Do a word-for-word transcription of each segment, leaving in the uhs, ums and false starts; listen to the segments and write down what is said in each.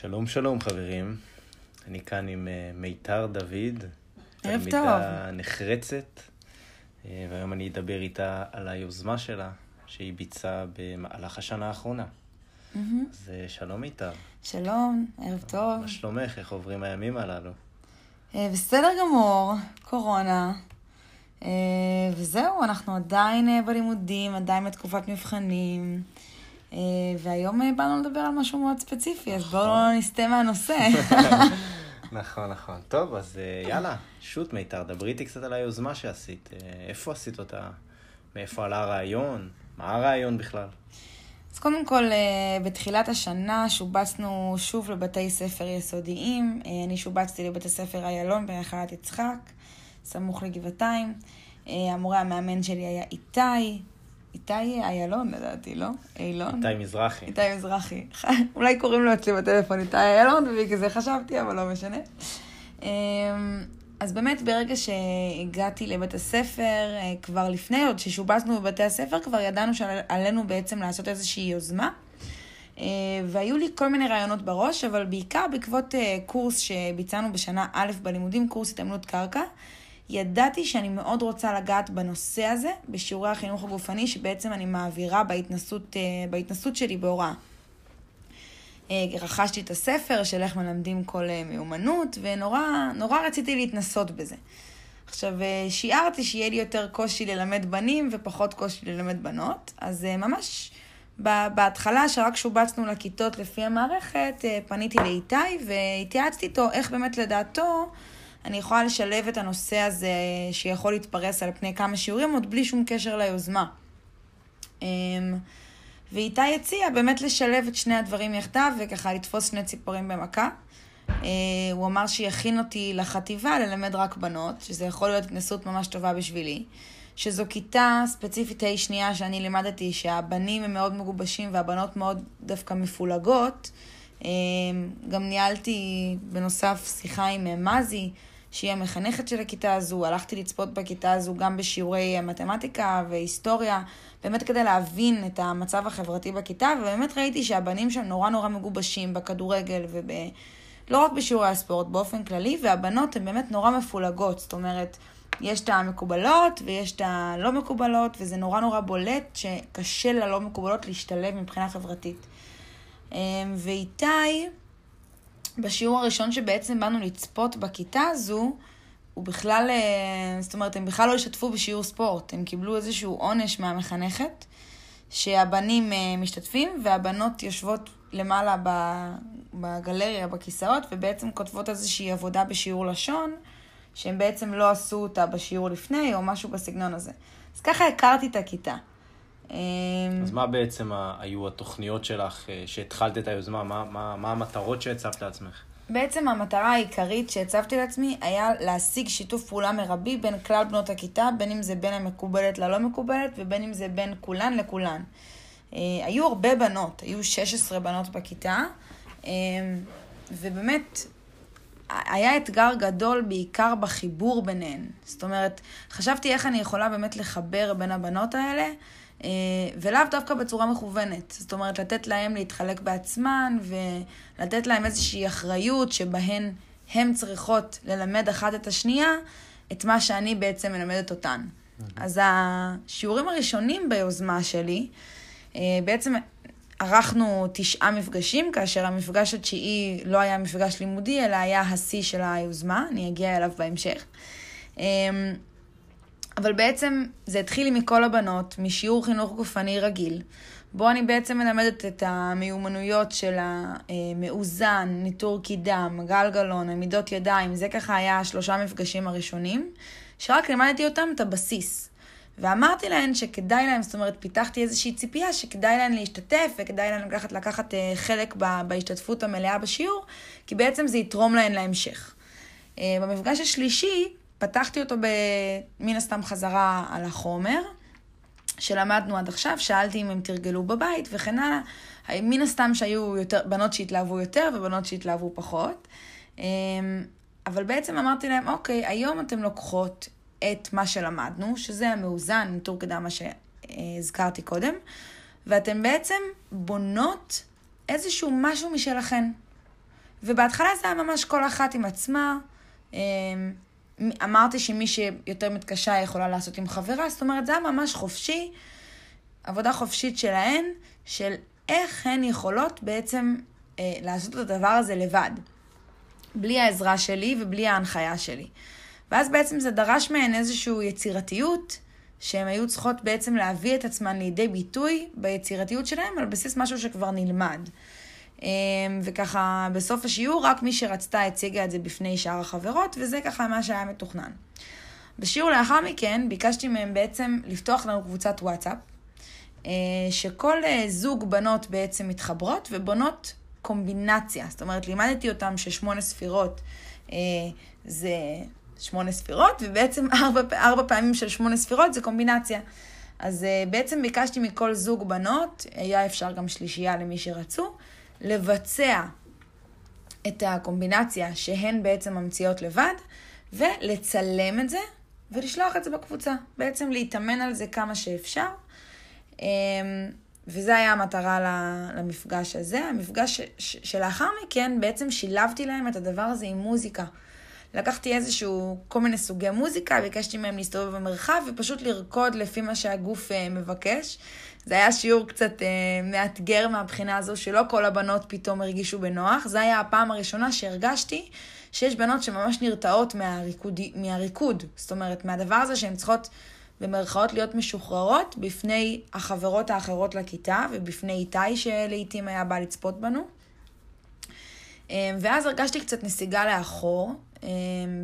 שלום שלום חברים, אני כאן עם מיתר דוד, תלמידה נחרצת, והיום אני אדבר איתה על היוזמה שלה שהיא ביצעה במהלך השנה האחרונה. Mm-hmm. אז שלום מיתר. שלום, ערב טוב. מה שלומך, איך עוברים הימים הללו? בסדר גמור, קורונה, וזהו, אנחנו עדיין בלימודים, עדיין בתקופת מבחנים, והיום באנו לדבר על משהו מאוד ספציפי, אז בואו לא נסתה מהנושא. נכון, נכון. טוב, אז יאללה, שוט מיתר, דברי איתי קצת על היוזמה שעשית. איפה עשית אותה? מאיפה עלה הרעיון? מה הרעיון בכלל? אז קודם כל, בתחילת השנה שובצנו שוב לבתי ספר יסודיים. אני שובצתי לבית הספר איילון בהחלת יצחק, סמוך לגבעתיים. המורה המאמן שלי היה איתי. איתי איילון, לדעתי, לא? איילון? איתי מזרחי. איתי מזרחי. אולי קוראים לו אצלי בטלפון איתי איילון, ובגלל זה חשבתי, אבל לא משנה. אז באמת, ברגע שהגעתי לבית הספר, כבר לפני עוד ששובצנו בבתי הספר, כבר ידענו שעלינו בעצם לעשות איזושהי יוזמה. והיו לי כל מיני רעיונות בראש, אבל בעיקר בעקבות קורס שביצענו בשנה א' בלימודים, קורס התאמנות קרקע, ידעתי שאני מאוד רוצה לגעת בנושא הזה, בשיעורי החינוך הגופני, שבעצם אני מעבירה בהתנסות, בהתנסות שלי בהוראה. רכשתי את הספר של איך מלמדים כל מיומנות, ונורא נורא רציתי להתנסות בזה. עכשיו, שיערתי שיהיה לי יותר קושי ללמד בנים, ופחות קושי ללמד בנות, אז ממש בהתחלה שרק שובצנו לכיתות לפי המערכת, פניתי לאיתי, והתייעצתי איתו איך באמת לדעתו, אני יכולה לשלב את הנושא הזה שיכול להתפרס על פני כמה שיעורים, עוד בלי שום קשר ליוזמה. ואיתה יציאה באמת לשלב את שני הדברים יחדיו, וככה לתפוס שני ציפורים במכה. הוא אמר שיכין אותי לחטיבה ללמד רק בנות, שזה יכול להיות התנסות ממש טובה בשבילי, שזו כיתה ספציפית היא שנייה שאני לימדתי, שהבנים הם מאוד מגובשים והבנות מאוד דווקא מפולגות. גם ניהלתי בנוסף שיחה עם מזי, שהיא המחנכת של הכיתה הזו, הלכתי לצפות בכיתה הזו גם בשיעורי מתמטיקה והיסטוריה, באמת כדי להבין את המצב החברתי בכיתה, ובאמת ראיתי שהבנים שם נורא נורא מגובשים בכדורגל, ולא רק בשיעורי הספורט, באופן כללי, והבנות הן באמת נורא מפולגות, זאת אומרת, יש את המקובלות ויש את הלא מקובלות, וזה נורא נורא בולט שקשה ללא מקובלות להשתלב מבחינה חברתית. ואיתי, בשיעור הראשון שבעצם באנו לצפות בכיתה הזו, הוא בכלל, זאת אומרת, הם בכלל לא השתתפו בשיעור ספורט, הם קיבלו איזשהו עונש מהמחנכת, שהבנים משתתפים, והבנות יושבות למעלה בגלריה, בכיסאות, ובעצם כותבות איזושהי עבודה בשיעור לשון, שהם בעצם לא עשו אותה בשיעור לפני, או משהו בסגנון הזה. אז ככה הכרתי את הכיתה. אז מה בעצם היו התוכניות שלך שהתחלת את היוזמה? מה, מה, מה המטרות שהצבת לעצמך? בעצם המטרה העיקרית שהצבתי לעצמי היה להשיג שיתוף פעולה מרבי בין כלל בנות הכיתה, בין אם זה בין המקובלת ללא מקובלת, ובין אם זה בין כולן לכולן. היו הרבה בנות, היו שש עשרה בנות בכיתה, ובאמת היה אתגר גדול בעיקר בחיבור ביניהן. זאת אומרת, חשבתי איך אני יכולה באמת לחבר בין הבנות האלה, ולאו דווקא בצורה מכוונת. זאת אומרת, לתת להם להתחלק בעצמן, ולתת להם איזושהי אחריות שבהן הם צריכות ללמד אחת את השנייה, את מה שאני בעצם מלמדת אותן. אז השיעורים הראשונים ביוזמה שלי, בעצם ערכנו תשעה מפגשים, כאשר המפגש התשיעי לא היה מפגש לימודי, אלא היה השיא של היוזמה, אני אגיע אליו בהמשך. אבל בעצם זה התחיל מכל הבנות, משיעור חינוך גופני רגיל, בו אני בעצם מלמדת את המיומנויות של המאוזן, ניטור קידם, גלגלון, עמידות ידיים, זה ככה היה שלושה מפגשים הראשונים, שרק לימדתי אותם את הבסיס. ואמרתי להן שכדאי להן, זאת אומרת, פיתחתי איזושהי ציפייה שכדאי להן להשתתף, וכדאי להן לקחת, לקחת חלק בהשתתפות המלאה בשיעור, כי בעצם זה יתרום להן להמשך. במפגש השלישי, פתחתי אותו במין הסתם חזרה על החומר שלמדנו עד עכשיו, שאלתי אם הם תרגלו בבית וכן הלאה, מן הסתם שהיו יותר, בנות שהתלהבו יותר ובנות שהתלהבו פחות, אבל בעצם אמרתי להם, אוקיי, היום אתם לוקחות את מה שלמדנו, שזה המאוזן, ניטור קדם מה שהזכרתי קודם, ואתם בעצם בונות איזשהו משהו משלכן. ובהתחלה זה היה ממש כל אחת עם עצמה. אמרתי שמי שיותר מתקשה יכולה לעשות עם חברה, זאת אומרת, זה היה ממש חופשי, עבודה חופשית שלהן, של איך הן יכולות בעצם אה, לעשות את הדבר הזה לבד, בלי העזרה שלי ובלי ההנחיה שלי. ואז בעצם זה דרש מהן איזושהי יצירתיות, שהן היו צריכות בעצם להביא את עצמן לידי ביטוי ביצירתיות שלהן, על בסיס משהו שכבר נלמד. וככה בסוף השיעור רק מי שרצתה הציגה את זה בפני שאר החברות, וזה ככה מה שהיה מתוכנן. בשיעור לאחר מכן ביקשתי מהם בעצם לפתוח לנו קבוצת וואטסאפ, שכל זוג בנות בעצם מתחברות ובונות קומבינציה. זאת אומרת, לימדתי אותם ששמונה ספירות זה שמונה ספירות, ובעצם ארבע, ארבע פעמים של שמונה ספירות זה קומבינציה. אז בעצם ביקשתי מכל זוג בנות, היה אפשר גם שלישייה למי שרצו, לבצע את הקומבינציה שהן בעצם ממציאות לבד, ולצלם את זה, ולשלוח את זה בקבוצה. בעצם להתאמן על זה כמה שאפשר. וזה היה המטרה למפגש הזה. המפגש שלאחר מכן, בעצם שילבתי להם את הדבר הזה עם מוזיקה. לקחתי איזשהו, כל מיני סוגי מוזיקה, ביקשתי מהם להסתובב במרחב, ופשוט לרקוד לפי מה שהגוף מבקש. זה היה שיעור קצת מאתגר מהבחינה הזו, שלא כל הבנות פתאום הרגישו בנוח. זה היה הפעם הראשונה שהרגשתי שיש בנות שממש נרתעות מהריקוד, מהריקוד. זאת אומרת, מהדבר הזה שהן צריכות במרכאות להיות משוחררות בפני החברות האחרות לכיתה, ובפני איתי שלעיתים היה בא לצפות בנו. ואז הרגשתי קצת נסיגה לאחור,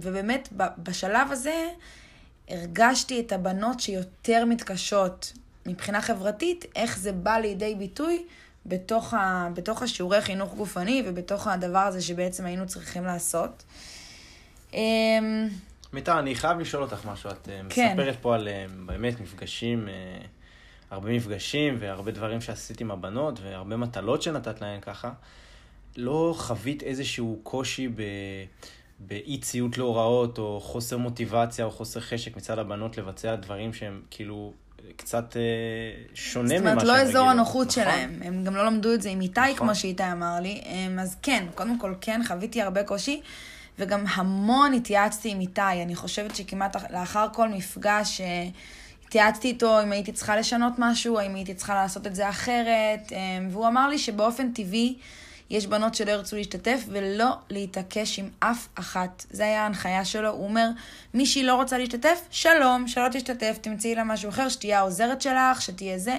ובאמת בשלב הזה הרגשתי את הבנות שיותר מתקשות מבחינה חברתית, איך זה בא לידי ביטוי בתוך, ה, בתוך השיעורי חינוך גופני, ובתוך הדבר הזה שבעצם היינו צריכים לעשות. מיטה, אני חייב לשאול אותך משהו. את כן. מספרת פה על באמת מפגשים, הרבה מפגשים, והרבה דברים שעשית עם הבנות, והרבה מטלות שנתת להן ככה. לא חווית איזשהו קושי ב... באי ציות להוראות, או חוסר מוטיבציה, או חוסר חשק מצד הבנות לבצע דברים שהם כאילו קצת שונה ממה שהם רגילים. זאת אומרת, לא אזור הנוחות שלהם. הם גם לא למדו את זה עם איתי, כמו שאיתי אמר לי. אז כן, קודם כל כן, חוויתי הרבה קושי, וגם המון התייעצתי עם איתי. אני חושבת שכמעט לאחר כל מפגש התייעצתי איתו, אם הייתי צריכה לשנות משהו, אם הייתי צריכה לעשות את זה אחרת, והוא אמר לי שבאופן טבעי, יש בנות שלא ירצו להשתתף ולא להתעקש עם אף אחת. זה היה ההנחיה שלו. הוא אומר, מישהי לא רוצה להשתתף, שלום, שלא תשתתף, תמצאי לה משהו אחר, שתהיה העוזרת שלך, שתהיה זה.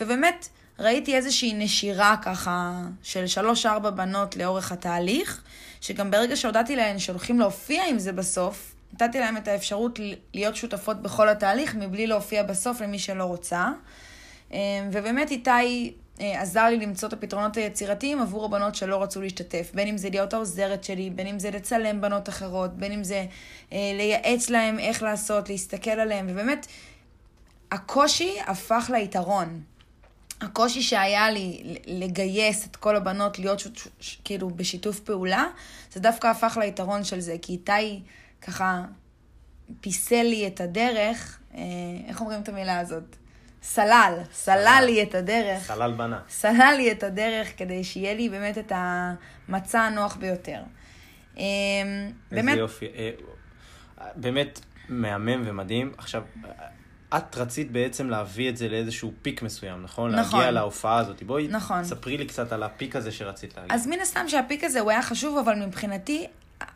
ובאמת ראיתי איזושהי נשירה ככה של שלוש-ארבע בנות לאורך התהליך, שגם ברגע שהודעתי להן שהולכים להופיע עם זה בסוף, נתתי להן את האפשרות להיות שותפות בכל התהליך, מבלי להופיע בסוף למי שלא רוצה. ובאמת איתי עזר לי למצוא את הפתרונות היצירתיים עבור הבנות שלא רצו להשתתף, בין אם זה להיות העוזרת שלי, בין אם זה לצלם בנות אחרות, בין אם זה אה, לייעץ להם איך לעשות, להסתכל עליהם, ובאמת הקושי הפך ליתרון. הקושי שהיה לי לגייס את כל הבנות להיות ש... ש... ש... כאילו בשיתוף פעולה, זה דווקא הפך ליתרון של זה, כי איתי ככה פיסה לי את הדרך, אה, איך אומרים את המילה הזאת? סלל, סלל לי את הדרך. סלל בנה. סלל לי את הדרך כדי שיהיה לי באמת את המצע הנוח ביותר. איזה יופי. באמת מהמם ומדהים. עכשיו, את רצית בעצם להביא את זה לאיזשהו פיק מסוים, נכון? נכון. להגיע להופעה הזאת. בואי, ספרי לי קצת על הפיק הזה שרצית להגיע. אז מן הסתם שהפיק הזה הוא היה חשוב, אבל מבחינתי,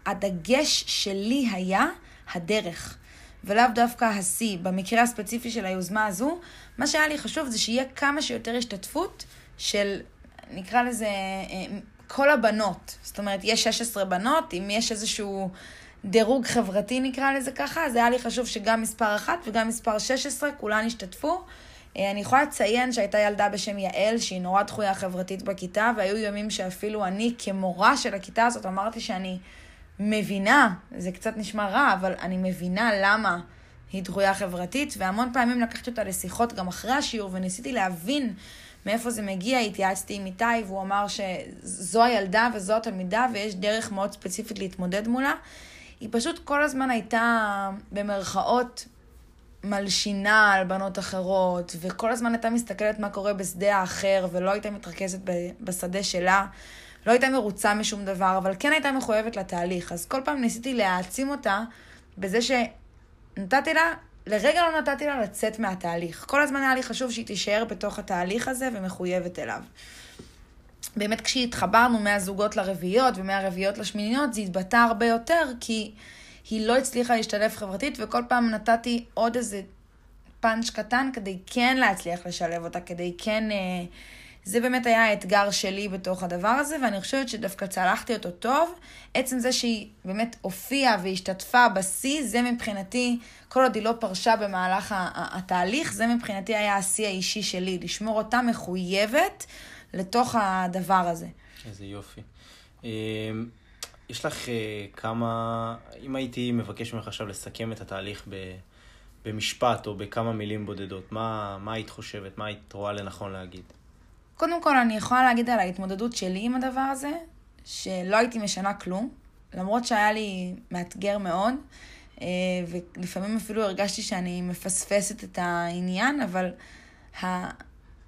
הדגש שלי היה הדרך. ולאו דווקא הסי, במקרה הספציפי של היוזמה הזו, מה שהיה לי חשוב זה שיהיה כמה שיותר השתתפות של, נקרא לזה, כל הבנות. זאת אומרת, יש שש עשרה בנות, אם יש איזשהו דירוג חברתי, נקרא לזה ככה, אז היה לי חשוב שגם מספר אחת וגם מספר שש עשרה, כולן השתתפו. אני יכולה לציין שהייתה ילדה בשם יעל, שהיא נורא דחויה חברתית בכיתה, והיו ימים שאפילו אני, כמורה של הכיתה הזאת, אמרתי שאני מבינה, זה קצת נשמע רע, אבל אני מבינה למה היא דחויה חברתית, והמון פעמים לקחתי אותה לשיחות גם אחרי השיעור, וניסיתי להבין מאיפה זה מגיע. התייעצתי עם איתי, והוא אמר שזו הילדה וזו התלמידה, ויש דרך מאוד ספציפית להתמודד מולה. היא פשוט כל הזמן הייתה במרכאות מלשינה על בנות אחרות, וכל הזמן הייתה מסתכלת מה קורה בשדה האחר, ולא הייתה מתרכזת בשדה שלה, לא הייתה מרוצה משום דבר, אבל כן הייתה מחויבת לתהליך. אז כל פעם ניסיתי להעצים אותה בזה שנתתי לה, לרגע לא נתתי לה לצאת מהתהליך. כל הזמן היה לי חשוב שהיא תישאר בתוך התהליך הזה ומחויבת אליו. באמת כשהתחברנו מהזוגות לרביעיות ומהרביעיות לשמיניות, זה התבטא הרבה יותר, כי היא לא הצליחה להשתלב חברתית, וכל פעם נתתי עוד איזה פאנץ' קטן כדי כן להצליח לשלב אותה, כדי כן... זה באמת היה האתגר שלי בתוך הדבר הזה, ואני חושבת שדווקא צלחתי אותו טוב. עצם זה שהיא באמת הופיעה והשתתפה בסי, זה מבחינתי, כל עוד היא לא פרשה במהלך התהליך, זה מבחינתי היה הסי האישי שלי, לשמור אותה מחויבת לתוך הדבר הזה. איזה יופי. יש לך כמה, אם הייתי מבקש ממך עכשיו לסכם את התהליך במשפט או בכמה מילים בודדות, מה, מה היית חושבת, מה היית רואה לנכון להגיד? קודם כל, אני יכולה להגיד על ההתמודדות שלי עם הדבר הזה, שלא הייתי משנה כלום, למרות שהיה לי מאתגר מאוד, ולפעמים אפילו הרגשתי שאני מפספסת את העניין, אבל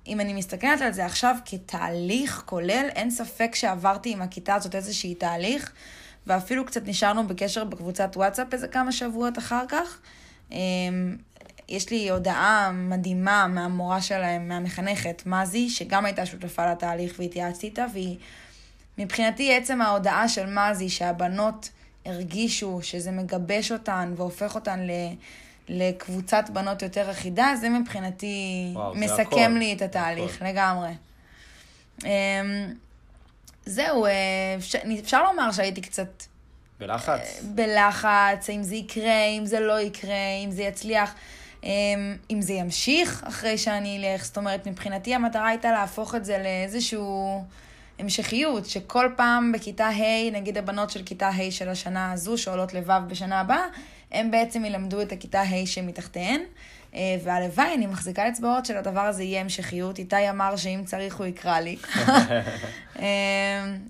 אם אני מסתכלת על זה עכשיו כתהליך כולל, אין ספק שעברתי עם הכיתה הזאת איזושהי תהליך, ואפילו קצת נשארנו בקשר בקבוצת וואטסאפ איזה כמה שבועות אחר כך. יש לי הודעה מדהימה מהמורה שלהם, מהמחנכת, מזי, שגם הייתה שותפה לתהליך והתייעצתי איתה, והיא, מבחינתי, עצם ההודעה של מזי, שהבנות הרגישו שזה מגבש אותן והופך אותן לקבוצת בנות יותר אחידה, זה מבחינתי וואו, מסכם לי את התהליך, לגמרי. זהו, אפשר, אפשר לומר שהייתי קצת... בלחץ. בלחץ, אם זה יקרה, אם זה לא יקרה, אם זה יצליח... אם זה ימשיך אחרי שאני אלך, זאת אומרת, מבחינתי המטרה הייתה להפוך את זה לאיזשהו המשכיות, שכל פעם בכיתה ה', נגיד הבנות של כיתה ה' של השנה הזו, שעולות לבב בשנה הבאה, הם בעצם ילמדו את הכיתה ה' שמתחתיהן, והלוואי, אני מחזיקה לצבעות של הדבר הזה יהיה המשכיות, איתי אמר שאם צריך הוא יקרא לי.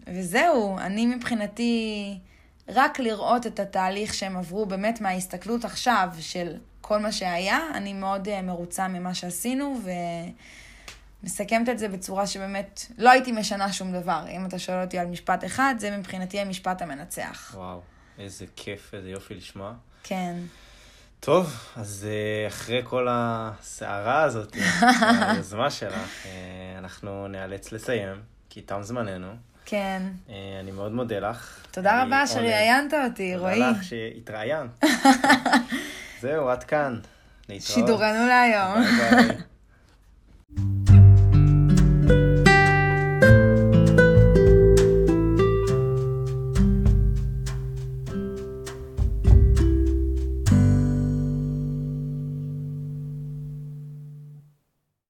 וזהו, אני מבחינתי רק לראות את התהליך שהם עברו באמת מההסתכלות עכשיו של... כל מה שהיה, אני מאוד מרוצה ממה שעשינו, ומסכמת את זה בצורה שבאמת לא הייתי משנה שום דבר. אם אתה שואל אותי על משפט אחד, זה מבחינתי המשפט המנצח. וואו, איזה כיף, איזה יופי לשמוע. כן. טוב, אז אחרי כל הסערה הזאת, היוזמה שלך, אנחנו נאלץ לסיים, כי תם זמננו. כן. אני מאוד מודה לך. תודה רבה שראיינת אותי, רואי. תודה לך שהתראיינת. זהו, עד כאן. להתראות. שידורנו להיום. ביי ביי.